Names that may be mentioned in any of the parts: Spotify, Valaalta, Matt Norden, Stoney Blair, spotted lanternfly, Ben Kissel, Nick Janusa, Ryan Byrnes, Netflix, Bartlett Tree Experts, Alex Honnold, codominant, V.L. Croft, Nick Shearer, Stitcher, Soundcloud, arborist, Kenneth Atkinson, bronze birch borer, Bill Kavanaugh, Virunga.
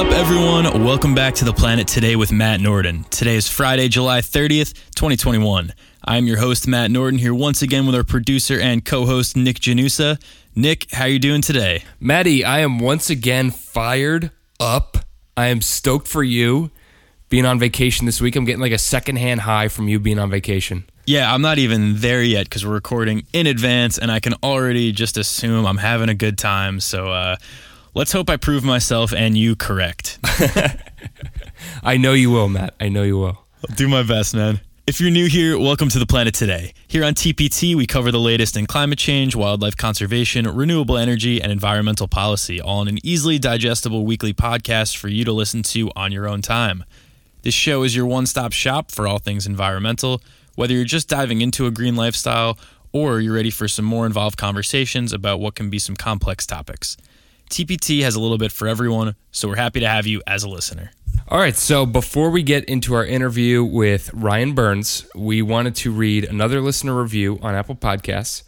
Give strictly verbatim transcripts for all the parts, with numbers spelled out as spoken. up, everyone? Welcome back to The Planet Today with Matt Norden. Today is Friday, July thirtieth, twenty twenty-one. I'm your host, Matt Norden, here once again with our producer and co-host, Nick Janusa. Nick, how are you doing today? Matty, I am once again fired up. I am stoked for you being on vacation this week. I'm getting like a secondhand high from you being on vacation. Yeah, I'm not even there yet because we're recording in advance, and I can already just assume I'm having a good time. So uh, let's hope I prove myself and you correct. I know you will, Matt. I know you will. I'll do my best, man. If you're new here, welcome to The Planet Today. Here on T P T, we cover the latest in climate change, wildlife conservation, renewable energy, and environmental policy, all in an easily digestible weekly podcast for you to listen to on your own time. This show is your one-stop shop for all things environmental. Whether you're just diving into a green lifestyle or you're ready for some more involved conversations about what can be some complex topics, T P T has a little bit for everyone, so we're happy to have you as a listener. All right, so before we get into our interview with Ryan Byrnes, we wanted to read another listener review on Apple Podcasts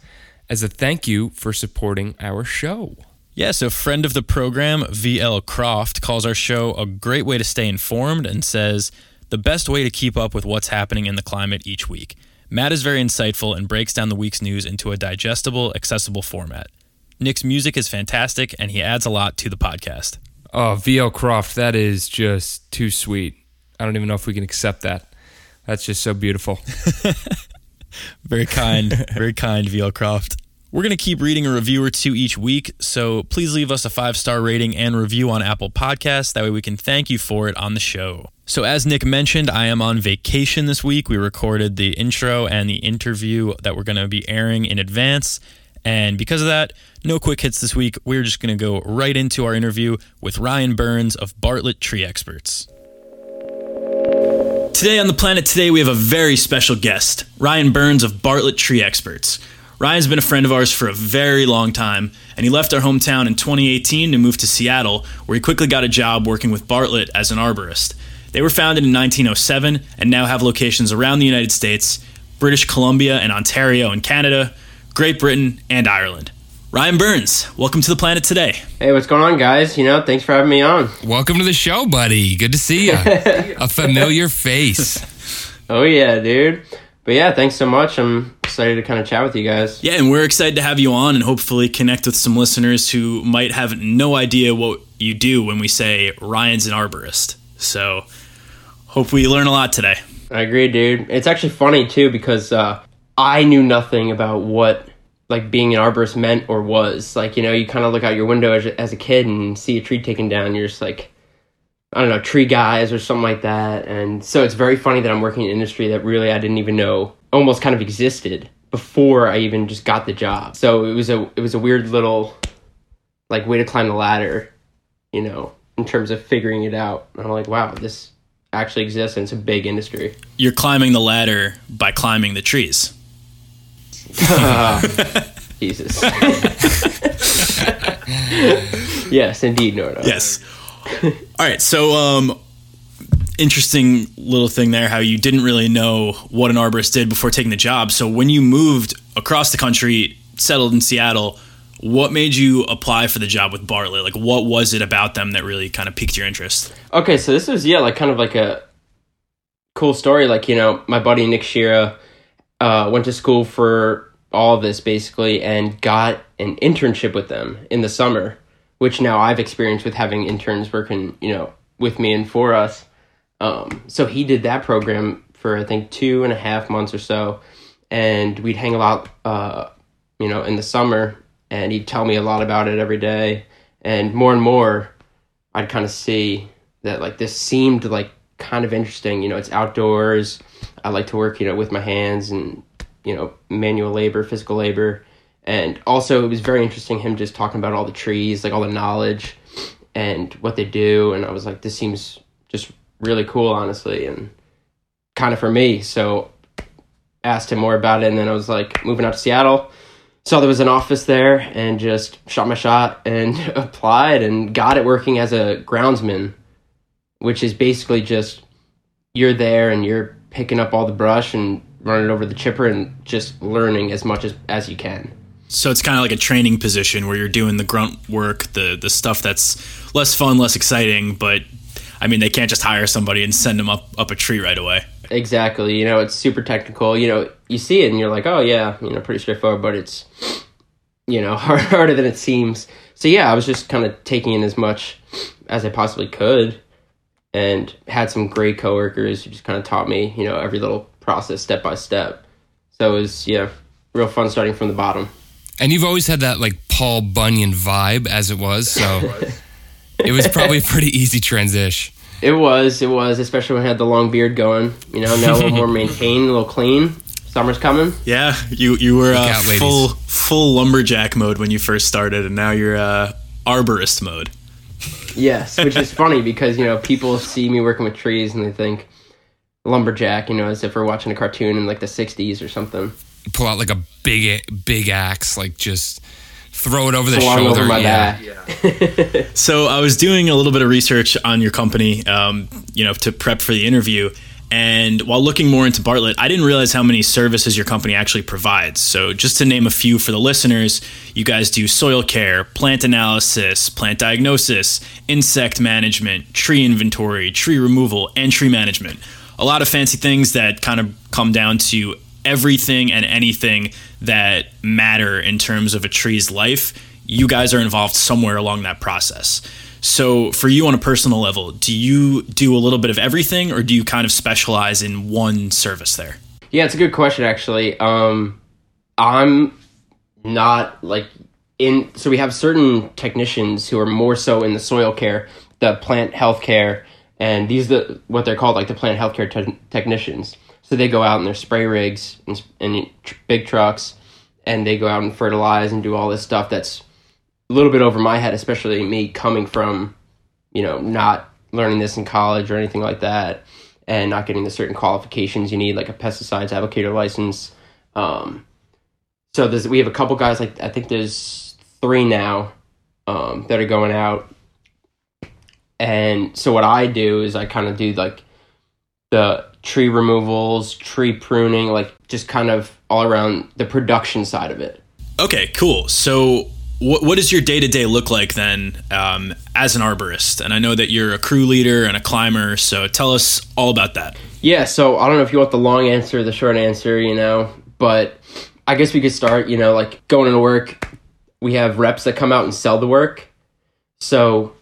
as a thank you for supporting our show. Yeah, so friend of the program, V L. Croft, calls our show a great way to stay informed and says, the best way to keep up with what's happening in the climate each week. Matt is very insightful and breaks down the week's news into a digestible, accessible format. Nick's music is fantastic, and he adds a lot to the podcast. Oh, V L. Croft, that is just too sweet. I don't even know if we can accept that. That's just so beautiful. Very kind, very kind, V L. Croft. We're going to keep reading a review or two each week, so please leave us a five-star rating and review on Apple Podcasts. That way we can thank you for it on the show. So as Nick mentioned, I am on vacation this week. We recorded the intro and the interview that we're going to be airing in advance. And because of that, no quick hits this week. We're just going to go right into our interview with Ryan Byrnes of Bartlett Tree Experts. Today on The Planet Today, we have a very special guest, Ryan Byrnes of Bartlett Tree Experts. Ryan's been a friend of ours for a very long time, and he left our hometown in twenty eighteen to move to Seattle, where he quickly got a job working with Bartlett as an arborist. They were founded in nineteen oh seven and now have locations around the United States, British Columbia and Ontario and Canada, Great Britain and Ireland. Ryan Byrnes, welcome to The Planet Today. Hey, what's going on, guys? You know, thanks for having me on. Welcome to the show, buddy. Good to see you. A familiar face. Oh, yeah, dude. But yeah, thanks so much. I'm excited to kind of chat with you guys. Yeah, and we're excited to have you on and hopefully connect with some listeners who might have no idea what you do when we say Ryan's an arborist. So, hopefully you learn a lot today. I agree, dude. It's actually funny, too, because uh, I knew nothing about what, like, being an arborist meant or was. Like, you know, you kind of look out your window as, as a kid and see a tree taken down. You're just like, I don't know, tree guys or something like that. And so it's very funny that I'm working in an industry that really I didn't even know almost kind of existed before I even just got the job. So it was a it was a weird little like way to climb the ladder, you know, in terms of figuring it out. And I'm like, wow, this actually exists and it's a big industry. You're climbing the ladder by climbing the trees. uh, Jesus. Yes, indeed, Norda. Yes. All right, so um, interesting little thing there, how you didn't really know what an arborist did before taking the job. So when you moved across the country, settled in Seattle, what made you apply for the job with Bartlett? Like, what was it about them that really kind of piqued your interest? Okay, so this was, yeah, like kind of like a cool story. Like, you know, my buddy Nick Shearer uh, went to school for all this basically and got an internship with them in the summer, which now I've experienced with having interns working, you know, with me and for us. Um, so he did that program for, I think, two and a half months or so. And we'd hang out, uh, you know, in the summer. And he'd tell me a lot about it every day. And more and more, I'd kind of see that, like, this seemed, like, kind of interesting. You know, it's outdoors. I like to work, you know, with my hands and, you know, manual labor, physical labor. And also, it was very interesting him just talking about all the trees, like all the knowledge and what they do. And I was like, this seems just really cool, honestly, and kind of for me. So asked him more about it. And then I was like, moving out to Seattle, saw there was an office there and just shot my shot and applied and got it working as a groundsman, which is basically just you're there and you're picking up all the brush and running over the chipper and just learning as much as, as you can. So it's kind of like a training position where you're doing the grunt work, the the stuff that's less fun, less exciting, but I mean, they can't just hire somebody and send them up, up a tree right away. Exactly. You know, it's super technical. You know, you see it and you're like, oh, yeah, you know, pretty straightforward, but it's, you know, harder than it seems. So, yeah, I was just kind of taking in as much as I possibly could and had some great coworkers who just kind of taught me, you know, every little process step by step. So it was, yeah, real fun starting from the bottom. And you've always had that, like, Paul Bunyan vibe as it was, so it was probably a pretty easy transition. It was, it was, especially when I had the long beard going. You know, now a little more maintained, a little clean. Summer's coming. Yeah, you you were uh, out, full full lumberjack mode when you first started, and now you're uh, arborist mode. Yes, which is funny because, you know, people see me working with trees and they think lumberjack, you know, as if we're watching a cartoon in, like, the sixties or something. Pull out, like, a big big axe, like, just... throw it over the shoulder. Over my yeah. yeah. So I was doing a little bit of research on your company, um, you know, to prep for the interview. And while looking more into Bartlett, I didn't realize how many services your company actually provides. So just to name a few for the listeners, you guys do soil care, plant analysis, plant diagnosis, insect management, tree inventory, tree removal, and tree management. A lot of fancy things that kind of come down to everything and anything that matter in terms of a tree's life. You guys are involved somewhere along that process. So for you on a personal level, do you do a little bit of everything, or do you kind of specialize in one service there? Yeah, it's a good question, actually. Um, I'm not like in, so we have certain technicians who are more so in the soil care, the plant health care, and these are the, what they're called, like the plant health care te- technicians. So they go out in their spray rigs and, and tr- big trucks, and they go out and fertilize and do all this stuff that's a little bit over my head, especially me coming from, you know, not learning this in college or anything like that, and not getting the certain qualifications you need, like a pesticides applicator license. Um, so there's, we have a couple guys, like I think there's three now um, that are going out. And so what I do is I kind of do like the tree removals, tree pruning, like just kind of all around the production side of it. Okay, cool. So what what does your day-to-day look like then um, as an arborist? And I know that you're a crew leader and a climber, so tell us all about that. Yeah, so I don't know if you want the long answer or the short answer, you know, but I guess we could start, you know, like going into work. We have reps that come out and sell the work. So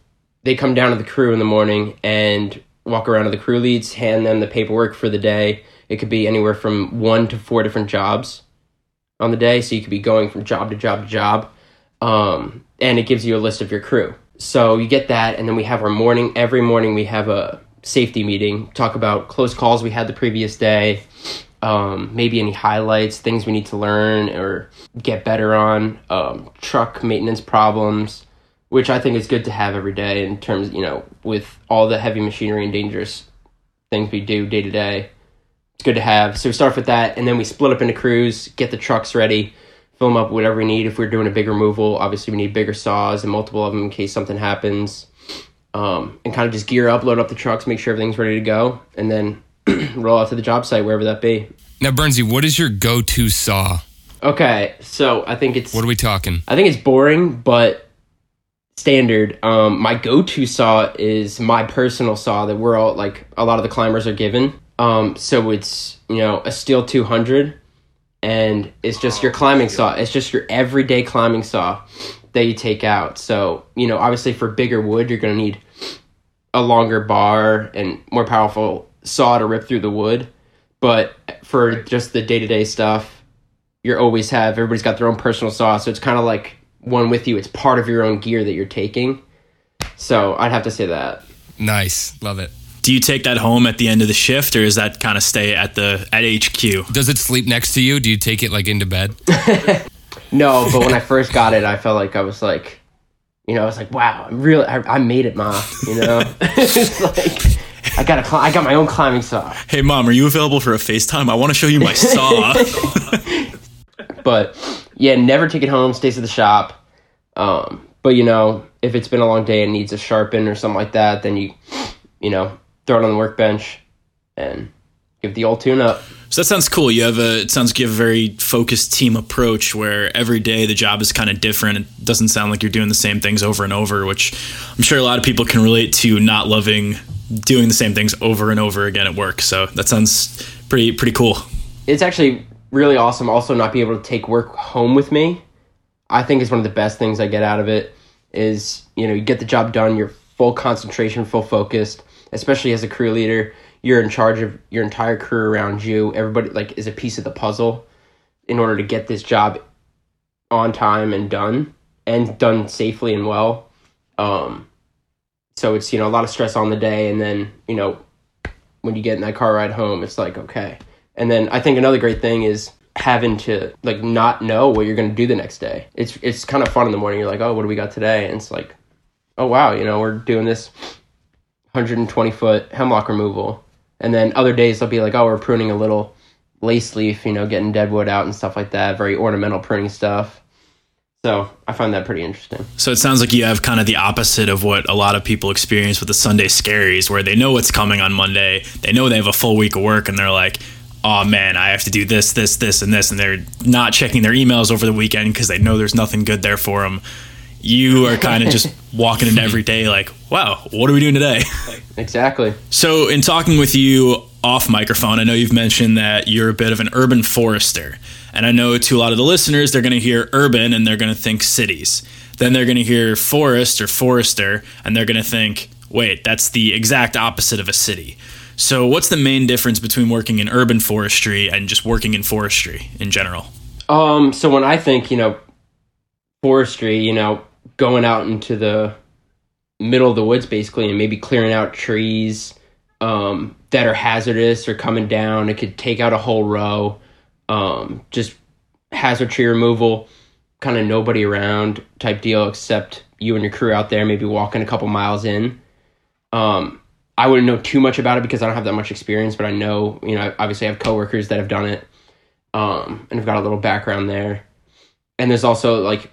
they come down to the crew in the morning and walk around to the crew leads, hand them the paperwork for the day. It could be anywhere from one to four different jobs on the day. So you could be going from job to job to job. Um, and it gives you a list of your crew. So you get that. And then we have our morning. Every morning we have a safety meeting, talk about close calls we had the previous day, um, maybe any highlights, things we need to learn or get better on, um, truck maintenance problems, which I think is good to have every day in terms, you know, with all the heavy machinery and dangerous things we do day to day. It's good to have. So we start with that, and then we split up into crews, get the trucks ready, fill them up with whatever we need. If we're doing a big removal, obviously we need bigger saws and multiple of them in case something happens, um, and kind of just gear up, load up the trucks, make sure everything's ready to go, and then roll out to the job site, wherever that be. Now, Byrnesy, what is your go-to saw? Okay, so I think it's... What are we talking? I think it's boring, but... standard. Um, my go-to saw is my personal saw that we're all, like, a lot of the climbers are given. Um, so it's, you know, a steel two hundred, and it's just oh, your climbing saw. It's just your everyday climbing saw that you take out. So, you know, obviously for bigger wood, you're going to need a longer bar and more powerful saw to rip through the wood. But for just the day-to-day stuff, you always have, everybody's got their own personal saw, so it's kind of like one with you. It's part of your own gear that you're taking. So I'd have to say that. Nice. Love it. Do you take that home at the end of the shift, or is that kind of stay at the at H Q? Does it sleep next to you? Do you take it like into bed? No, but when I first got it, I felt like I was like, you know, I was like, wow, I'm really, I, I made it, Mom. You know, it's like, I got a, cl- I got my own climbing saw. Hey, Mom, are you available for a FaceTime? I want to show you my saw. But yeah, never take it home, stays at the shop. Um, but, you know, if it's been a long day and needs a sharpen or something like that, then you, you know, throw it on the workbench and give the old tune up. So that sounds cool. You have a, it sounds like you have a very focused team approach where every day the job is kind of different. It doesn't sound like you're doing the same things over and over, which I'm sure a lot of people can relate to, not loving doing the same things over and over again at work. So that sounds pretty, pretty cool. It's actually really awesome. Also, not being able to take work home with me, I think, is one of the best things I get out of it is, you know, you get the job done, you're full concentration, full focused, especially as a crew leader. You're in charge of your entire crew around you. Everybody like is a piece of the puzzle in order to get this job on time and done and done safely and well. Um, so it's, you know, a lot of stress on the day. And then, you know, when you get in that car ride home, it's like, okay. And then I think another great thing is having to like not know what you're going to do the next day. It's, it's kind of fun in the morning. You're like, oh, what do we got today? And it's like, oh, wow, you know, we're doing this one hundred twenty foot hemlock removal. And then other days they'll be like, oh, we're pruning a little lace leaf, you know, getting deadwood out and stuff like that. Very ornamental pruning stuff. So I find that pretty interesting. So it sounds like you have kind of the opposite of what a lot of people experience with the Sunday scaries, where they know what's coming on Monday. They know they have a full week of work and they're like, oh man, I have to do this, this, this, and this. And they're not checking their emails over the weekend because they know there's nothing good there for them. You are kind of just walking in every day like, wow, what are we doing today? Exactly. So in talking with you off microphone, I know you've mentioned that you're a bit of an urban forester. And I know to a lot of the listeners, they're going to hear urban and they're going to think cities. Then they're going to hear forest or forester, and they're going to think, wait, that's the exact opposite of a city. So what's the main difference between working in urban forestry and just working in forestry in general? Um, so when I think, you know, forestry, you know, going out into the middle of the woods basically and maybe clearing out trees um, that are hazardous or coming down. It could take out a whole row. Um, just hazard tree removal, kind of nobody around type deal except you and your crew out there, maybe walking a couple miles in. Um, I wouldn't know too much about it because I don't have that much experience, but I know, you know, obviously I have coworkers that have done it um, and I've got a little background there. And there's also like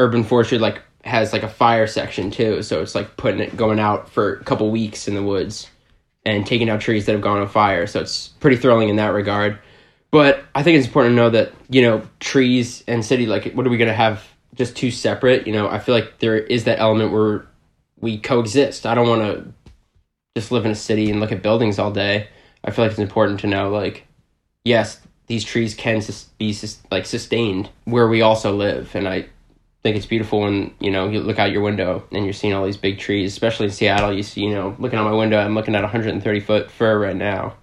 urban forestry, like, has like a fire section too, so it's like putting it going out for a couple weeks in the woods and taking out trees that have gone on fire, so it's pretty thrilling in that regard. But I think it's important to know that, you know, trees and city, like, what are we going to have just two separate? You know, I feel like there is that element where we coexist. I don't want to just live in a city and look at buildings all day. I feel like it's important to know, like, yes, these trees can be like sustained where we also live. And I think it's beautiful when, you know, you look out your window and you're seeing all these big trees, especially in Seattle. You see, you know, looking out my window, I'm looking at one hundred thirty foot fir right now.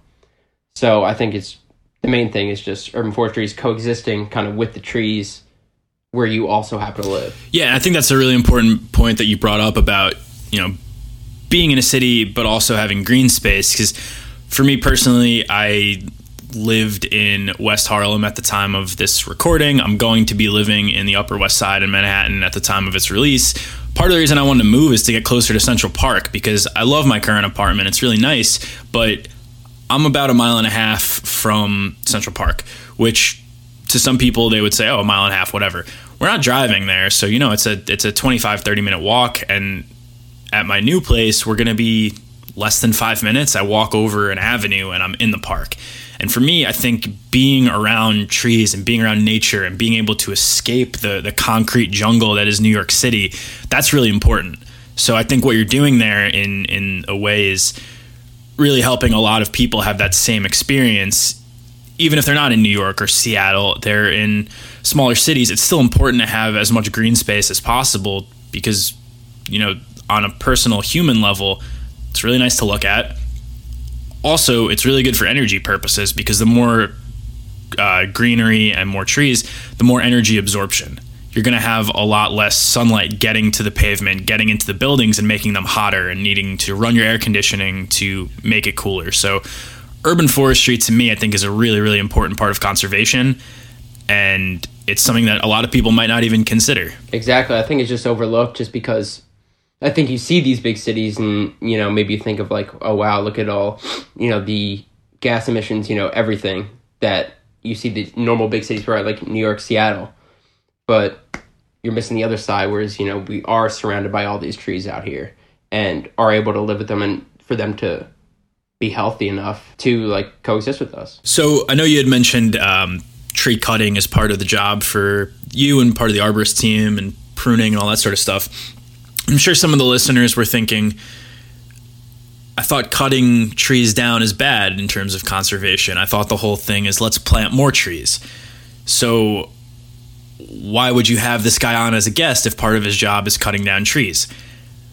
So I think it's the main thing is just urban forestry is coexisting kind of with the trees where you also happen to live. Yeah, I think that's a really important point that you brought up about, you know, being in a city but also having green space. Because for me personally, I lived in West Harlem at the time of this recording. I'm going to be living in the Upper West Side in Manhattan at the time of its release. Part of the reason I wanted to move is to get closer to Central Park because I love my current apartment. It's really nice, but I'm about a mile and a half from Central Park, which to some people they would say, oh, a mile and a half, whatever. We're not driving there. So, you know, it's a, it's a twenty-five, thirty minute walk. And at my new place, we're going to be less than five minutes. I walk over an avenue and I'm in the park. And for me, I think being around trees and being around nature and being able to escape the the concrete jungle that is New York City, that's really important. So I think what you're doing there in, in a way is really helping a lot of people have that same experience. Even if they're not in New York or Seattle, they're in smaller cities. It's still important to have as much green space as possible because, you know, on a personal human level, it's really nice to look at. Also, it's really good for energy purposes because the more uh, greenery and more trees, the more energy absorption. You're going to have a lot less sunlight getting to the pavement, getting into the buildings and making them hotter and needing to run your air conditioning to make it cooler. So urban forestry, to me, I think is a really, really important part of conservation. And it's something that a lot of people might not even consider. Exactly. I think it's just overlooked just because I think you see these big cities and, you know, maybe you think of like, oh, wow, look at all, you know, the gas emissions, you know, everything that you see the normal big cities where like New York, Seattle, but you're missing the other side. Whereas, you know, we are surrounded by all these trees out here and are able to live with them and for them to be healthy enough to like coexist with us. So I know you had mentioned um, tree cutting as part of the job for you and part of the arborist team and pruning and all that sort of stuff. I'm sure some of the listeners were thinking, I thought cutting trees down is bad in terms of conservation. I thought the whole thing is let's plant more trees. So why would you have this guy on as a guest if part of his job is cutting down trees?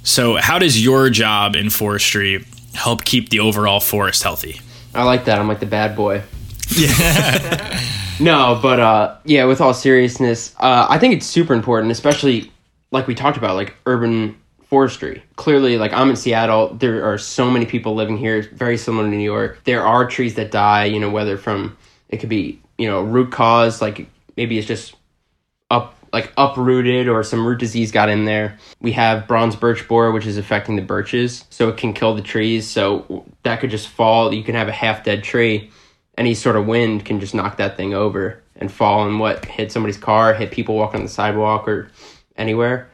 So how does your job in forestry help keep the overall forest healthy? I like that. I'm like the bad boy. Yeah. No, but uh, yeah, with all seriousness, uh, I think it's super important, especially like we talked about, like urban forestry. Clearly, like I'm in Seattle, there are so many people living here, very similar to New York. There are trees that die, you know, whether from, it could be, you know, root cause, like maybe it's just up like uprooted or some root disease got in there. We have bronze birch borer, which is affecting the birches, so it can kill the trees. So that could just fall. You can have a half dead tree. Any sort of wind can just knock that thing over and fall and what, hit somebody's car, hit people walking on the sidewalk or anywhere.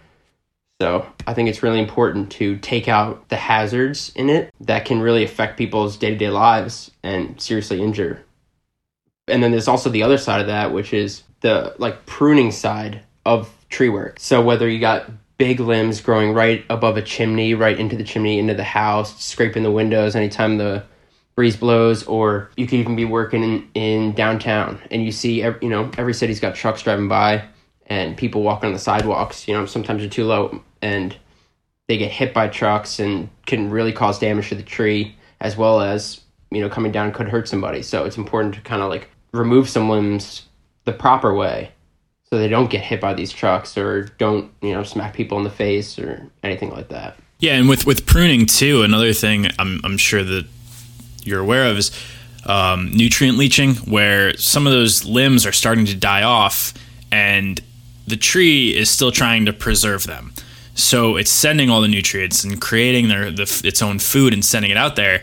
So I think it's really important to take out the hazards in it that can really affect people's day-to-day lives and seriously injure. And then there's also the other side of that, which is the like pruning side of tree work. So whether you got big limbs growing right above a chimney, right into the chimney, into the house, scraping the windows anytime the breeze blows, or you could even be working in, in downtown and you see, every, you know, every city's got trucks driving by and people walking on the sidewalks, you know, sometimes they're too low and they get hit by trucks and can really cause damage to the tree, as well as, you know, coming down could hurt somebody. So it's important to kind of like remove some limbs the proper way so they don't get hit by these trucks or don't, you know, smack people in the face or anything like that. Yeah. And with, with pruning too, another thing I'm I'm sure that you're aware of is um, nutrient leaching, where some of those limbs are starting to die off and the tree is still trying to preserve them. So it's sending all the nutrients and creating their the, its own food and sending it out there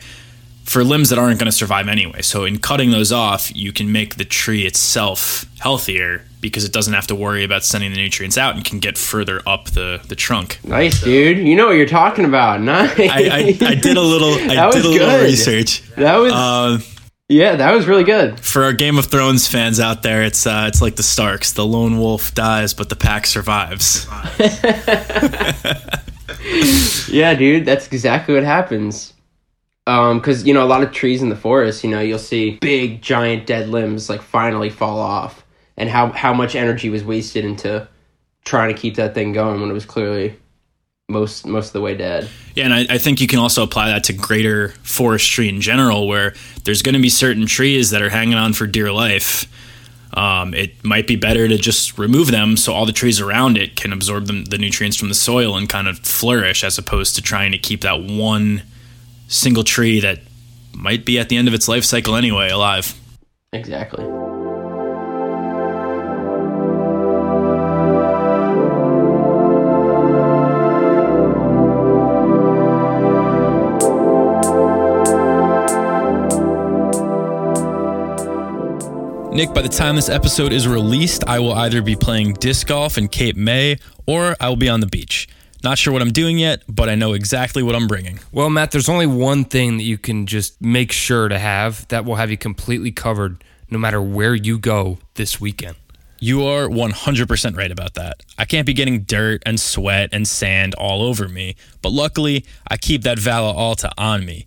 for limbs that aren't going to survive anyway. So in cutting those off, you can make the tree itself healthier because it doesn't have to worry about sending the nutrients out and can get further up the, the trunk. Nice, so, dude. You know what you're talking about. Nice. I, I, I did a little, I did a little research. That was, uh, yeah, that was really good. For our Game of Thrones fans out there, it's uh, it's like the Starks. The lone wolf dies, but the pack survives. Yeah, dude, that's exactly what happens. Um, because, you know, a lot of trees in the forest, you know, you'll see big, giant dead limbs like finally fall off. And how, how much energy was wasted into trying to keep that thing going when it was clearly most most of the way dead. Yeah, and I, I think you can also apply that to greater forestry in general, where there's going to be certain trees that are hanging on for dear life. Um, it might be better to just remove them so all the trees around it can absorb them, the nutrients from the soil and kind of flourish, as opposed to trying to keep that one single tree that might be at the end of its life cycle anyway alive. Exactly. Nick, by the time this episode is released, I will either be playing disc golf in Cape May or I will be on the beach. Not sure what I'm doing yet, but I know exactly what I'm bringing. Well, Matt, there's only one thing that you can just make sure to have that will have you completely covered no matter where you go this weekend. You are one hundred percent right about that. I can't be getting dirt and sweat and sand all over me, but luckily, I keep that Valaalta on me.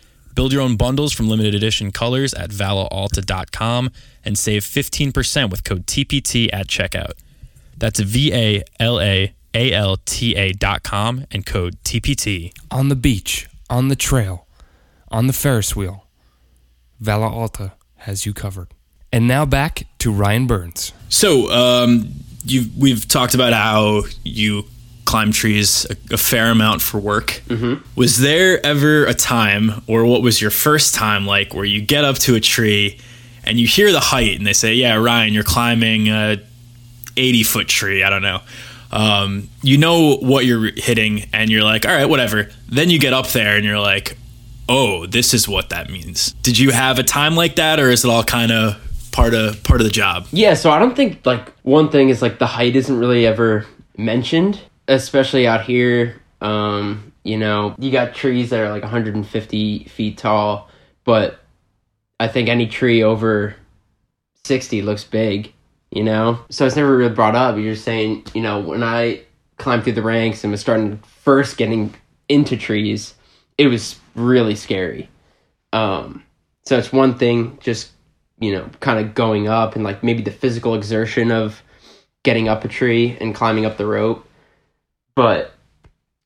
Build your own bundles from limited edition colors at valaalta dot com and save fifteen percent with code T P T at checkout. That's V A L A A L T A dot com and code T P T. On the beach, on the trail, on the Ferris wheel, Valaalta has you covered. And now back to Ryan Byrnes. So um, you've, we've talked about how you climb trees a, a fair amount for work. Mm-hmm. Was there ever a time, or what was your first time like, where you get up to a tree and you hear the height, and they say, yeah, Ryan, you're climbing a eighty-foot tree, I don't know. Um, you know what you're hitting, and you're like, all right, whatever. Then you get up there, and you're like, oh, this is what that means. Did you have a time like that, or is it all kind of part of part of the job? Yeah, so I don't think, like, one thing is, like, the height isn't really ever mentioned, especially out here. Um, you know, you got trees that are, like, one hundred fifty feet tall, but I think any tree over sixty looks big. You know, so it's never really brought up. You're saying, you know, when I climbed through the ranks and was starting first getting into trees, it was really scary. Um, so it's one thing just, you know, kind of going up and like maybe the physical exertion of getting up a tree and climbing up the rope. But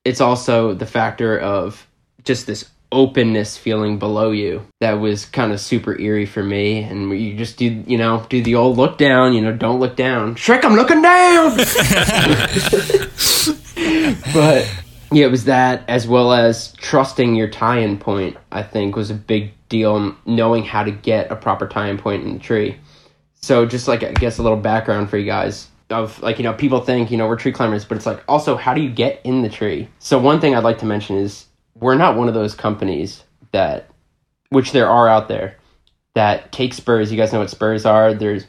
it's also the factor of just this openness feeling below you that was kind of super eerie for me. And you just do you know do the old look down, you know don't look down, Shrek, I'm looking down. But yeah, it was that, as well as trusting your tie-in point, I think was a big deal, knowing how to get a proper tie-in point in the tree. So just like, I guess, a little background for you guys of like, you know people think you know we're tree climbers, but it's like, also, how do you get in the tree? So one thing I'd like to mention is we're not one of those companies that, which there are out there, that take spurs. You guys know what spurs are. There's,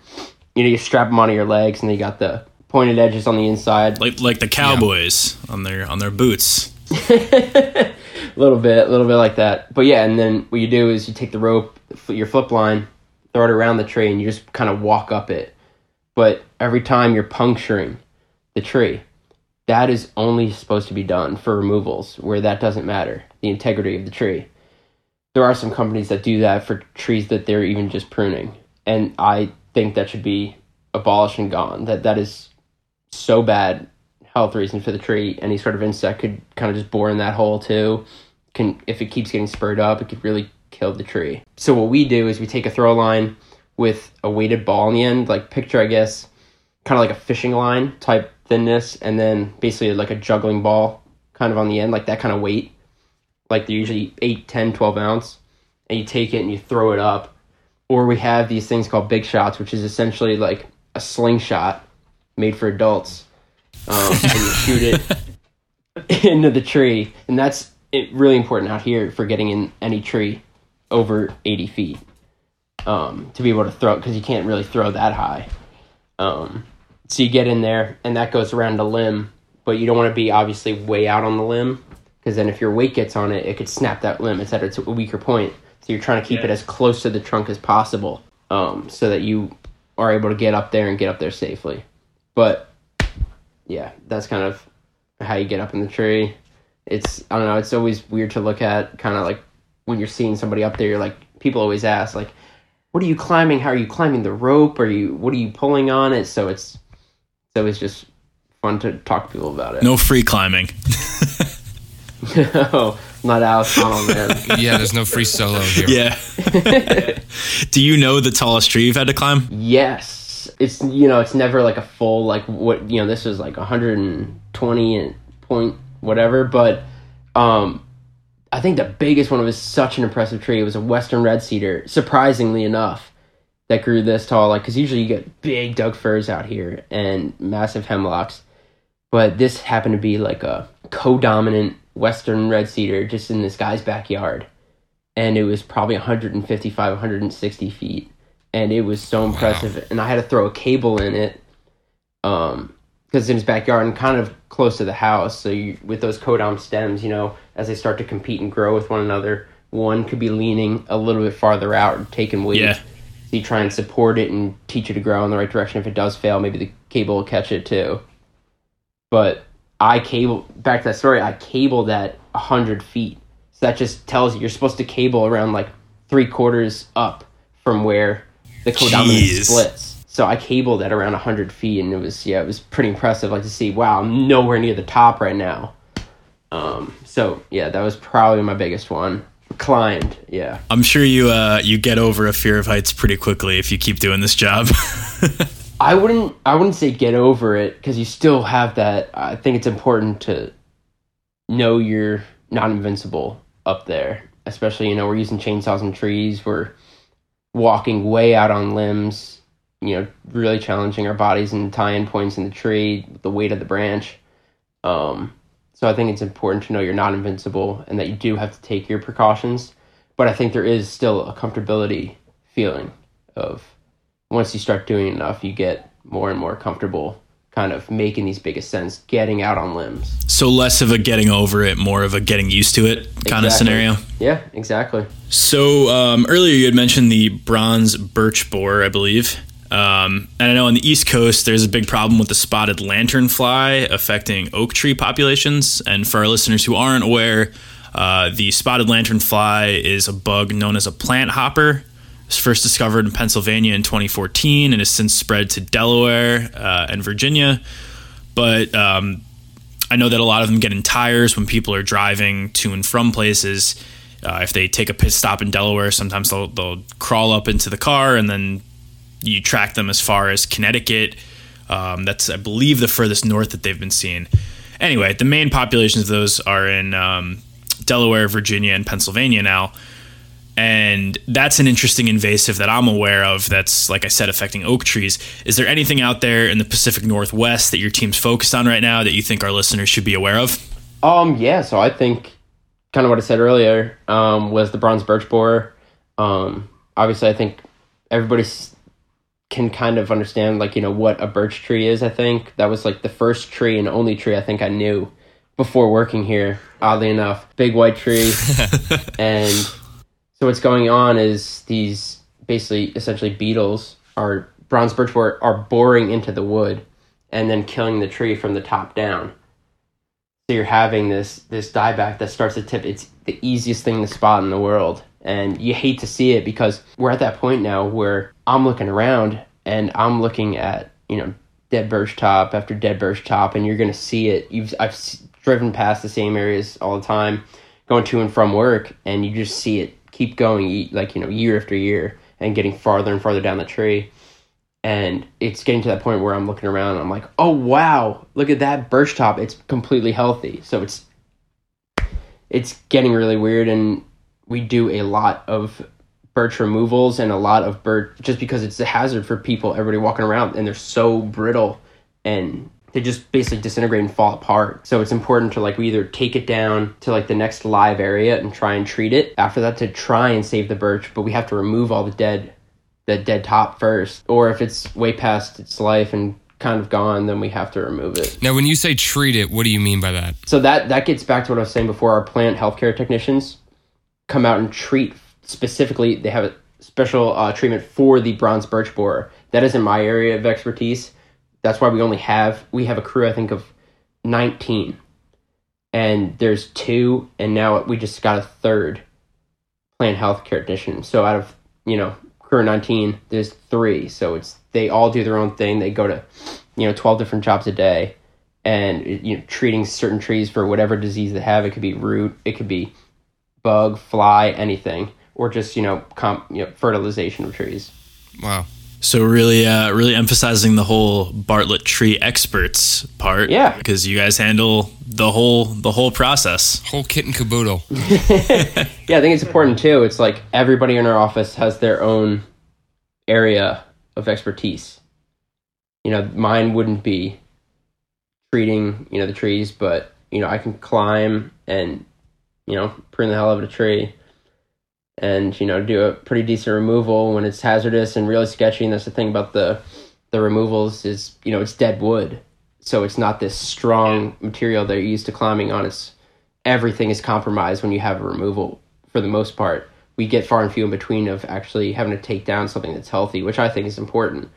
you know, you strap them onto your legs, and they got the pointed edges on the inside, like like the cowboys yeah. on their on their boots. A little bit, a little bit like that. But yeah, and then what you do is you take the rope, your flip line, throw it around the tree, and you just kind of walk up it. But every time you're puncturing the tree. That is only supposed to be done for removals, where that doesn't matter, the integrity of the tree. There are some companies that do that for trees that they're even just pruning, and I think that should be abolished and gone. That that is so bad, health reason for the tree. Any sort of insect could kind of just bore in that hole too. Can if it keeps getting spurred up, it could really kill the tree. So what we do is we take a throw line with a weighted ball in the end, like picture, I guess, kind of like a fishing line type thinness, and then basically like a juggling ball kind of on the end, like that kind of weight, like they're usually eight, ten, twelve ounce, and you take it and you throw it up. Or we have these things called big shots, which is essentially like a slingshot made for adults, um, and you shoot it into the tree, and that's it, really important out here for getting in any tree over eighty feet, um, to be able to throw, because you can't really throw that high. Um, so you get in there, and that goes around a limb, but you don't want to be obviously way out on the limb, because then if your weight gets on it, it could snap that limb. It's at its weaker point, so you're trying to keep yeah. it as close to the trunk as possible, um, so that you are able to get up there and get up there safely. But yeah, that's kind of how you get up in the tree. It's, I don't know, it's always weird to look at, kind of like when you're seeing somebody up there, you're like, people always ask, like, what are you climbing? How are you climbing the rope? Are you, what are you pulling on it? So it's, so it's just fun to talk to people about it. No free climbing. No, not Alex Honnold, man. Yeah, there's no free solo here. Yeah. Do you know the tallest tree you've had to climb? Yes. It's, you know, it's never like a full, like what, you know, this is like one hundred twenty and point whatever, but, um, I think the biggest one was such an impressive tree. It was a western red cedar, surprisingly enough, that grew this tall. Like, because usually you get big Doug firs out here and massive hemlocks, but this happened to be like a co-dominant western red cedar just in this guy's backyard, and it was probably one fifty-five, one sixty feet, and it was so impressive. Wow. And I had to throw a cable in it, um, because it's in his backyard and kind of close to the house. So you, with those codom stems, you know, as they start to compete and grow with one another, one could be leaning a little bit farther out and taking weight. Yeah. So you try and support it and teach it to grow in the right direction. If it does fail, maybe the cable will catch it too. But I cable, back to that story, I cabled that one hundred feet. So that just tells you, you're supposed to cable around like three quarters up from where the codominant splits. So I cabled at around one hundred feet, and it was, yeah, it was pretty impressive, like, to see, wow, I'm nowhere near the top right now. Um, so, yeah, that was probably my biggest one. Climbed, yeah. I'm sure you uh, you get over a fear of heights pretty quickly if you keep doing this job. I wouldn't I wouldn't say get over it, because you still have that. I think it's important to know you're not invincible up there, especially, you know, we're using chainsaws and trees, we're walking way out on limbs, you know, really challenging our bodies and tie-in points in the tree, the weight of the branch. Um, so I think it's important to know you're not invincible and that you do have to take your precautions. But I think there is still a comfortability feeling of once you start doing enough, you get more and more comfortable kind of making these big ascents, getting out on limbs. So less of a getting over it, more of a getting used to it kind exactly. of scenario. Yeah, exactly. So um, earlier you had mentioned the bronze birch borer, I believe. Um, and I know on the East Coast, there's a big problem with the spotted lanternfly affecting oak tree populations. And for our listeners who aren't aware, uh, the spotted lanternfly is a bug known as a plant hopper. It was first discovered in Pennsylvania in twenty fourteen and has since spread to Delaware uh, and Virginia. But um, I know that a lot of them get in tires when people are driving to and from places. Uh, if they take a pit stop in Delaware, sometimes they'll, they'll crawl up into the car, and then you track them as far as Connecticut. Um, that's, I believe, the furthest north that they've been seen. Anyway, the main populations of those are in um, Delaware, Virginia, and Pennsylvania now. And that's an interesting invasive that I'm aware of that's, like I said, affecting oak trees. Is there anything out there in the Pacific Northwest that your team's focused on right now that you think our listeners should be aware of? Um, yeah, so I think kind of what I said earlier um, was the bronze birch borer. Um, obviously, I think everybody can kind of understand, like, you know, what a birch tree is, I think. That was, like, the first tree and only tree I think I knew before working here, oddly enough. Big white tree. and... So what's going on is these basically essentially beetles are bronze birch borer are boring into the wood and then killing the tree from the top down. So you're having this this dieback that starts to tip. It's the easiest thing to spot in the world. And you hate to see it because we're at that point now where I'm looking around and I'm looking at, you know, dead birch top after dead birch top, and you're going to see it. You've I've driven past the same areas all the time, going to and from work, and you just see it keep going, like, you know, year after year and getting farther and farther down the tree. And it's getting to that point where I'm looking around and I'm like, oh, wow, look at that birch top. It's completely healthy. So it's it's getting really weird. And we do a lot of birch removals and a lot of birch just because it's a hazard for people, everybody walking around, and they're so brittle and they just basically disintegrate and fall apart. So it's important to, like, we either take it down to, like, the next live area and try and treat it. After that, to try and save the birch, but we have to remove all the dead the dead top first. Or if it's way past its life and kind of gone, then we have to remove it. Now, when you say treat it, what do you mean by that? So that, that gets back to what I was saying before. Our plant healthcare technicians come out and treat specifically. They have a special uh, treatment for the bronze birch borer. That isn't my area of expertise. That's why we only have, we have a crew, I think, of nineteen. And there's two, and now we just got a third plant health care technician. So out of, you know, crew nineteen, there's three. So it's, they all do their own thing. They go to, you know, twelve different jobs a day. And, you know, treating certain trees for whatever disease they have. It could be root, it could be bug, fly, anything. Or just, you know, comp, you know, fertilization of trees. Wow. So really, uh, really emphasizing the whole Bartlett Tree Experts part, yeah, because you guys handle the whole the whole process, whole kit and caboodle. Yeah, I think it's important too. It's like everybody in our office has their own area of expertise. You know, mine wouldn't be treating, you know, the trees, but, you know, I can climb and, you know, prune the hell out of a tree. And, you know, do a pretty decent removal when it's hazardous and really sketchy. And that's the thing about the the removals is, you know, it's dead wood. So it's not this strong material they're used to climbing on. It's, everything is compromised when you have a removal for the most part. We get far and few in between of actually having to take down something that's healthy, which I think is important.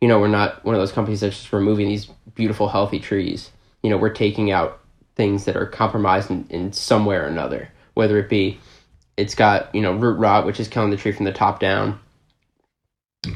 You know, we're not one of those companies that's just removing these beautiful, healthy trees. You know, we're taking out things that are compromised in, in some way or another, whether it be it's got, you know, root rot, which is killing the tree from the top down.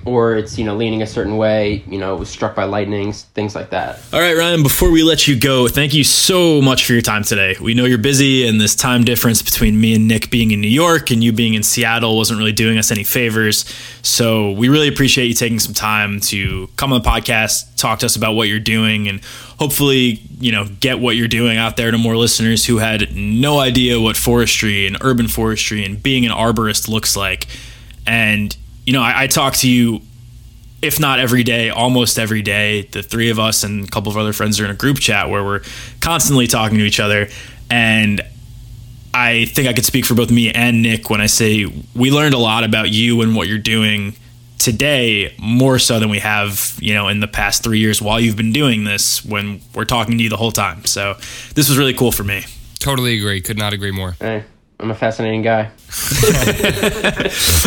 Or it's, you know, leaning a certain way, you know, it was struck by lightning, things like that. All right, Ryan, before we let you go, thank you so much for your time today. We know you're busy, and this time difference between me and Nick being in New York and you being in Seattle wasn't really doing us any favors. So we really appreciate you taking some time to come on the podcast, talk to us about what you're doing, and hopefully, you know, get what you're doing out there to more listeners who had no idea what forestry and urban forestry and being an arborist looks like. And you know, I, I talk to you, if not every day, almost every day. The three of us and a couple of other friends are in a group chat where we're constantly talking to each other. And I think I could speak for both me and Nick when I say we learned a lot about you and what you're doing today, more so than we have, you know, in the past three years while you've been doing this, when we're talking to you the whole time. So this was really cool for me. Totally agree. Could not agree more. Hey, I'm a fascinating guy.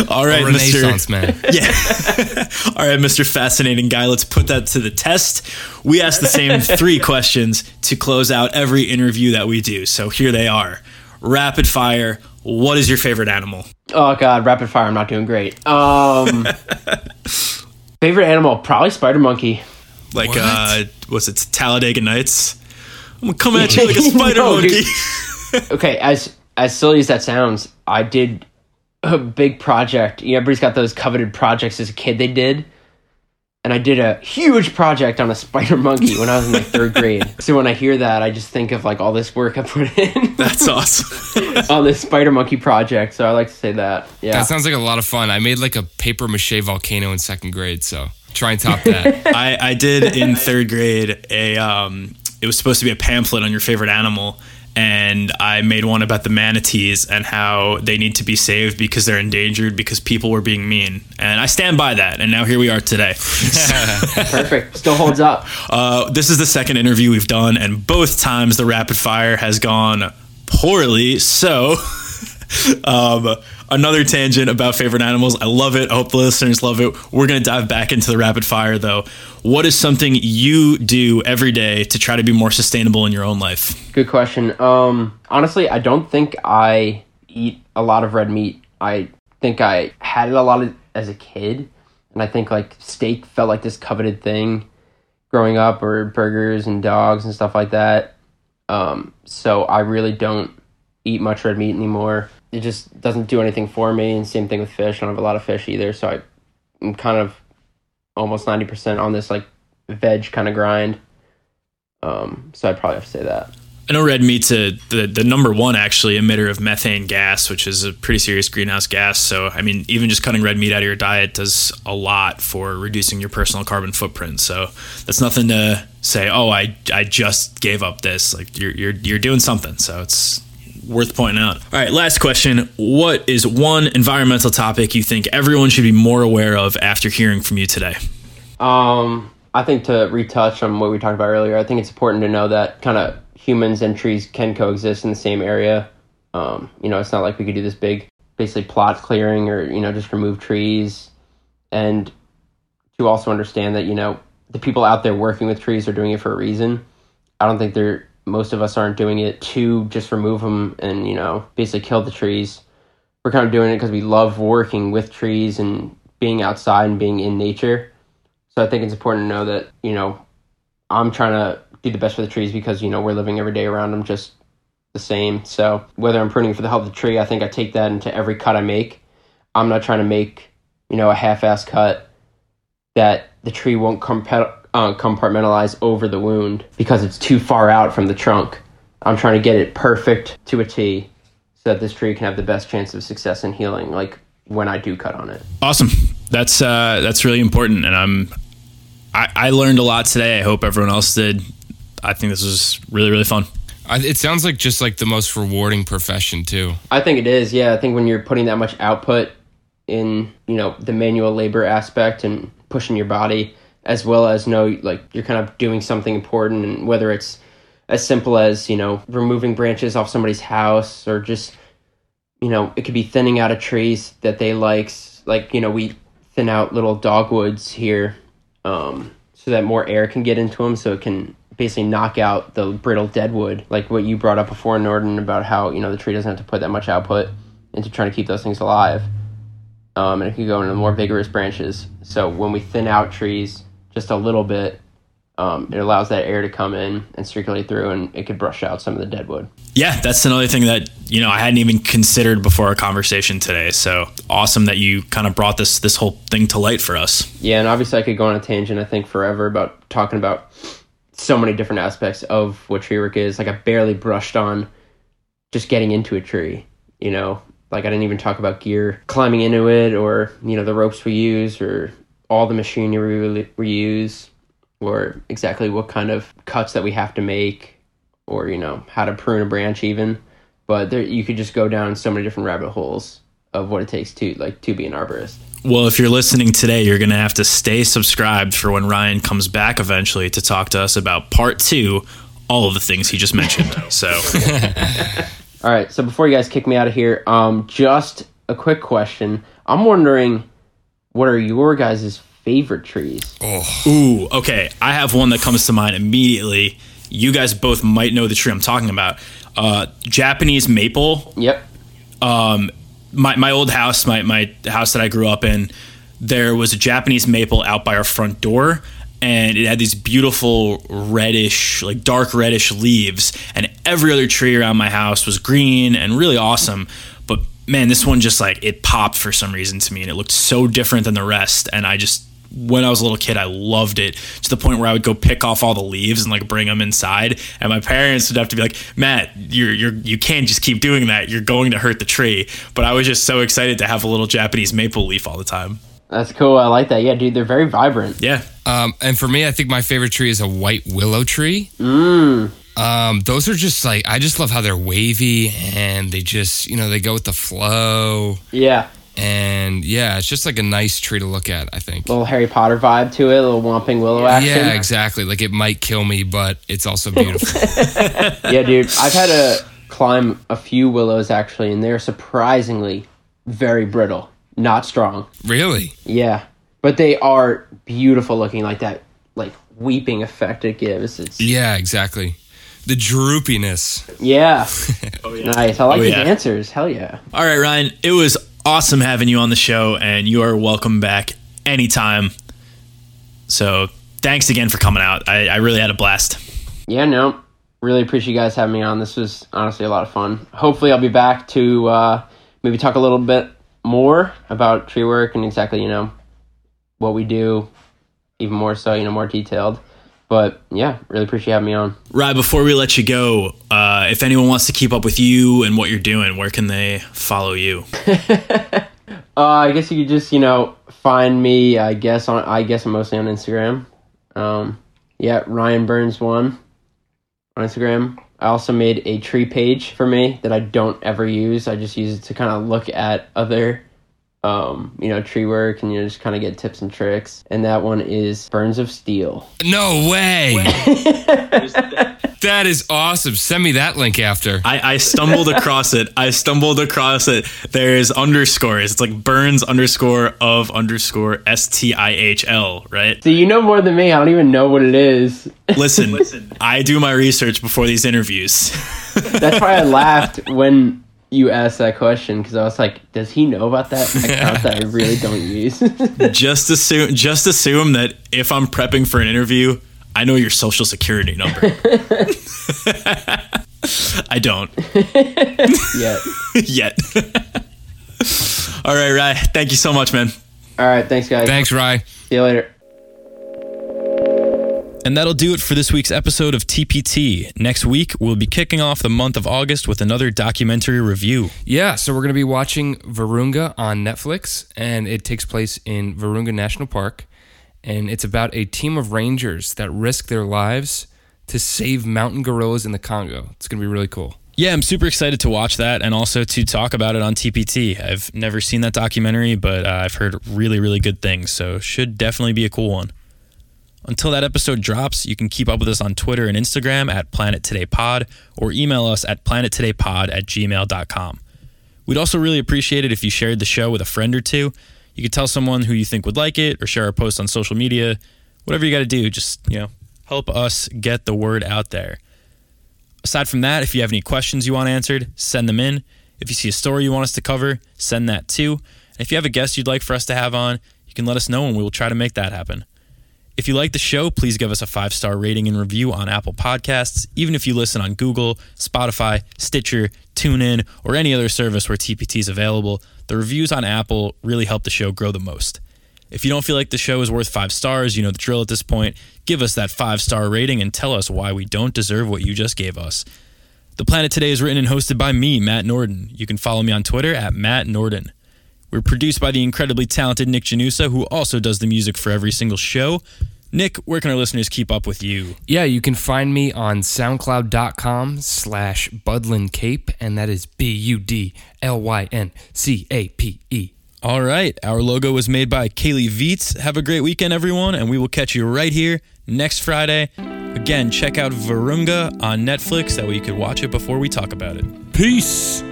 All right, Mister Man. Yeah. All right, Mister Fascinating Guy. Let's put that to the test. We ask the same three questions to close out every interview that we do. So here they are. Rapid fire. What is your favorite animal? Oh, God. Rapid fire. I'm not doing great. Um, favorite animal? Probably spider monkey. Like, what? uh, was it Talladega Nights? I'm going to come at you like a spider no, monkey. Okay. As as silly as that sounds, I did a big project. You know, everybody's got those coveted projects as a kid they did. And I did a huge project on a spider monkey when I was in like third grade. So when I hear that, I just think of like all this work I put in. That's awesome. On this spider monkey project. So I like to say that. Yeah. That sounds like a lot of fun. I made like a paper mache volcano in second grade. So try and top that. I, I did in third grade a, um, it was supposed to be a pamphlet on your favorite animal. And I made one about the manatees and how they need to be saved because they're endangered because people were being mean. And I stand by that. And now here we are today. Perfect. Still holds up. Uh, this is the second interview we've done. And both times the rapid fire has gone poorly. So um, another tangent about favorite animals. I love it. I hope the listeners love it. We're going to dive back into the rapid fire, though. What is something you do every day to try to be more sustainable in your own life? Good question. Um, honestly, I don't think I eat a lot of red meat. I think I had it a lot of, as a kid. And I think like steak felt like this coveted thing growing up, or burgers and dogs and stuff like that. Um, so I really don't eat much red meat anymore. It just doesn't do anything for me. And same thing with fish. I don't have a lot of fish either. So I, I'm kind of almost ninety percent on this like veg kind of grind. Um, so I'd probably have to say that. I know red meat's a, the, the number one actually emitter of methane gas, which is a pretty serious greenhouse gas. So, I mean, even just cutting red meat out of your diet does a lot for reducing your personal carbon footprint. So that's nothing to say, oh, I, I just gave up this. Like you're, you're, you're doing something. So it's worth pointing out. All right. Last question. What is one environmental topic you think everyone should be more aware of after hearing from you today? Um, I think to retouch on what we talked about earlier, I think it's important to know that kind of humans and trees can coexist in the same area. Um, you know, it's not like we could do this big, basically plot clearing or, you know, just remove trees. And to also understand that, you know, the people out there working with trees are doing it for a reason. I don't think they're most of us aren't doing it to just remove them and, you know, basically kill the trees. We're kind of doing it because we love working with trees and being outside and being in nature. So I think it's important to know that, you know, I'm trying to do the best for the trees because, you know, we're living every day around them just the same. So whether I'm pruning for the help of the tree, I think I take that into every cut I make. I'm not trying to make, you know, a half-ass cut that the tree won't compete. Uh, compartmentalize over the wound because it's too far out from the trunk. I'm trying to get it perfect to a T so that this tree can have the best chance of success in healing, like when I do cut on it. Awesome. That's uh, that's really important. And I'm, I, I learned a lot today. I hope everyone else did. I think this was really, really fun. I, it sounds like just like the most rewarding profession too. I think it is. Yeah. I think when you're putting that much output in, you know, the manual labor aspect and pushing your body, as well as know, like, you're kind of doing something important, and whether it's as simple as, you know, removing branches off somebody's house, or just, you know, it could be thinning out of trees that they like, like, you know, we thin out little dogwoods here um, so that more air can get into them, so it can basically knock out the brittle deadwood, like what you brought up before, Norton, about how, you know, the tree doesn't have to put that much output into trying to keep those things alive. Um, and it can go into more vigorous branches. So when we thin out trees just a little bit, um, it allows that air to come in and circulate through, and it could brush out some of the deadwood. Yeah, that's another thing that, you know, I hadn't even considered before our conversation today. So awesome that you kind of brought this this whole thing to light for us. Yeah, and obviously I could go on a tangent, I think, forever about talking about so many different aspects of what tree work is. Like I barely brushed on just getting into a tree, you know, Like, I didn't even talk about gear, climbing into it, or, you know, the ropes we use, or all the machinery we use, or exactly what kind of cuts that we have to make, or, you know, how to prune a branch even. But there, you could just go down so many different rabbit holes of what it takes to, like, to be an arborist. Well, if you're listening today, you're going to have to stay subscribed for when Ryan comes back eventually to talk to us about part two, all of the things he just mentioned. So, all right. So before you guys kick me out of here, um, just a quick question. I'm wondering, what are your guys' favorite trees? Oh. Ooh, okay. I have one that comes to mind immediately. You guys both might know the tree I'm talking about. Uh, Japanese maple. Yep. Um, My my old house, my, my house that I grew up in, there was a Japanese maple out by our front door, and it had these beautiful reddish, like dark reddish leaves, and every other tree around my house was green and really awesome. But man, this one just like, it popped for some reason to me, and it looked so different than the rest. And I just, when I was a little kid, I loved it to the point where I would go pick off all the leaves and like bring them inside, and my parents would have to be like, Matt, you're you're you can't just keep doing that, you're going to hurt the tree. But I was just so excited to have a little Japanese maple leaf all the time. That's cool. I like that. Yeah, dude, they're very vibrant. Yeah. Um and for me, I think my favorite tree is a white willow tree. Mm. Um those are just like, I just love how they're wavy, and they just, you know, they go with the flow. Yeah. And yeah, it's just like a nice tree to look at, I think. Little Harry Potter vibe to it, a little Whomping Willow action. Yeah, exactly. Like, it might kill me, but it's also beautiful. Yeah, dude. I've had to climb a few willows, actually, and they're surprisingly very brittle. Not strong. Really? Yeah. But they are beautiful looking, like that, like, weeping effect it gives. It's... Yeah, exactly. The droopiness. Yeah. Oh, yeah. Nice. I like oh, these yeah. answers. Hell yeah. All right, Ryan. It was awesome having you on the show, and you are welcome back anytime. So thanks again for coming out. I, I really had a blast. Yeah, no, really appreciate you guys having me on. This was honestly a lot of fun. Hopefully I'll be back to uh, maybe talk a little bit more about tree work and exactly, you know, what we do, even more so, you know, more detailed. But yeah, really appreciate having me on. Right, before we let you go, uh, if anyone wants to keep up with you and what you're doing, where can they follow you? uh, I guess you could just, you know, find me, I guess, on, I guess I'm mostly on Instagram. Um, yeah, Ryan Byrnes one on Instagram. I also made a tree page for me that I don't ever use. I just use it to kind of look at other, um, you know, tree work, and you know, just kind of get tips and tricks. And that one is Burns of Steel. No way. That is awesome. Send me that link after. I, I stumbled across it. I stumbled across it. There's underscores. It's like Burns underscore of underscore S T I H L, right? So you know more than me. I don't even know what it is. Listen, listen. I do my research before these interviews. That's why I laughed when you asked that question, because I was like, does he know about that account that I really don't use? just assume just assume that if I'm prepping for an interview, I know your social security number. I don't. Yet. Yet. All right, Rye. Thank you so much, man. All right. Thanks, guys. Thanks, Rye. See you later. And that'll do it for this week's episode of T P T. Next week, we'll be kicking off the month of August with another documentary review. Yeah, so we're going to be watching Virunga on Netflix, and it takes place in Virunga National Park. And it's about a team of rangers that risk their lives to save mountain gorillas in the Congo. It's going to be really cool. Yeah, I'm super excited to watch that and also to talk about it on T P T. I've never seen that documentary, but uh, I've heard really, really good things. So should definitely be a cool one. Until that episode drops, you can keep up with us on Twitter and Instagram at Planet Today Pod, or email us at planettodaypod at gmail dot com. We'd also really appreciate it if you shared the show with a friend or two. You could tell someone who you think would like it, or share our post on social media. Whatever you got to do, just, you know, help us get the word out there. Aside from that, if you have any questions you want answered, send them in. If you see a story you want us to cover, send that too. And if you have a guest you'd like for us to have on, you can let us know and we will try to make that happen. If you like the show, please give us a five-star rating and review on Apple Podcasts, even if you listen on Google, Spotify, Stitcher, TuneIn, or any other service where T P T is available. The reviews on Apple really help the show grow the most. If you don't feel like the show is worth five stars, you know the drill at this point. Give us that five-star rating and tell us why we don't deserve what you just gave us. The Planet Today is written and hosted by me, Matt Norden. You can follow me on Twitter at Matt Norden. We're produced by the incredibly talented Nick Janusa, who also does the music for every single show. Nick, where can our listeners keep up with you? Yeah, you can find me on soundcloud.com slash budlyncape, and that is B U D L Y N C A P E. All right, our logo was made by Kaylee Veets. Have a great weekend, everyone, and we will catch you right here next Friday. Again, check out Virunga on Netflix. That way you can watch it before we talk about it. Peace!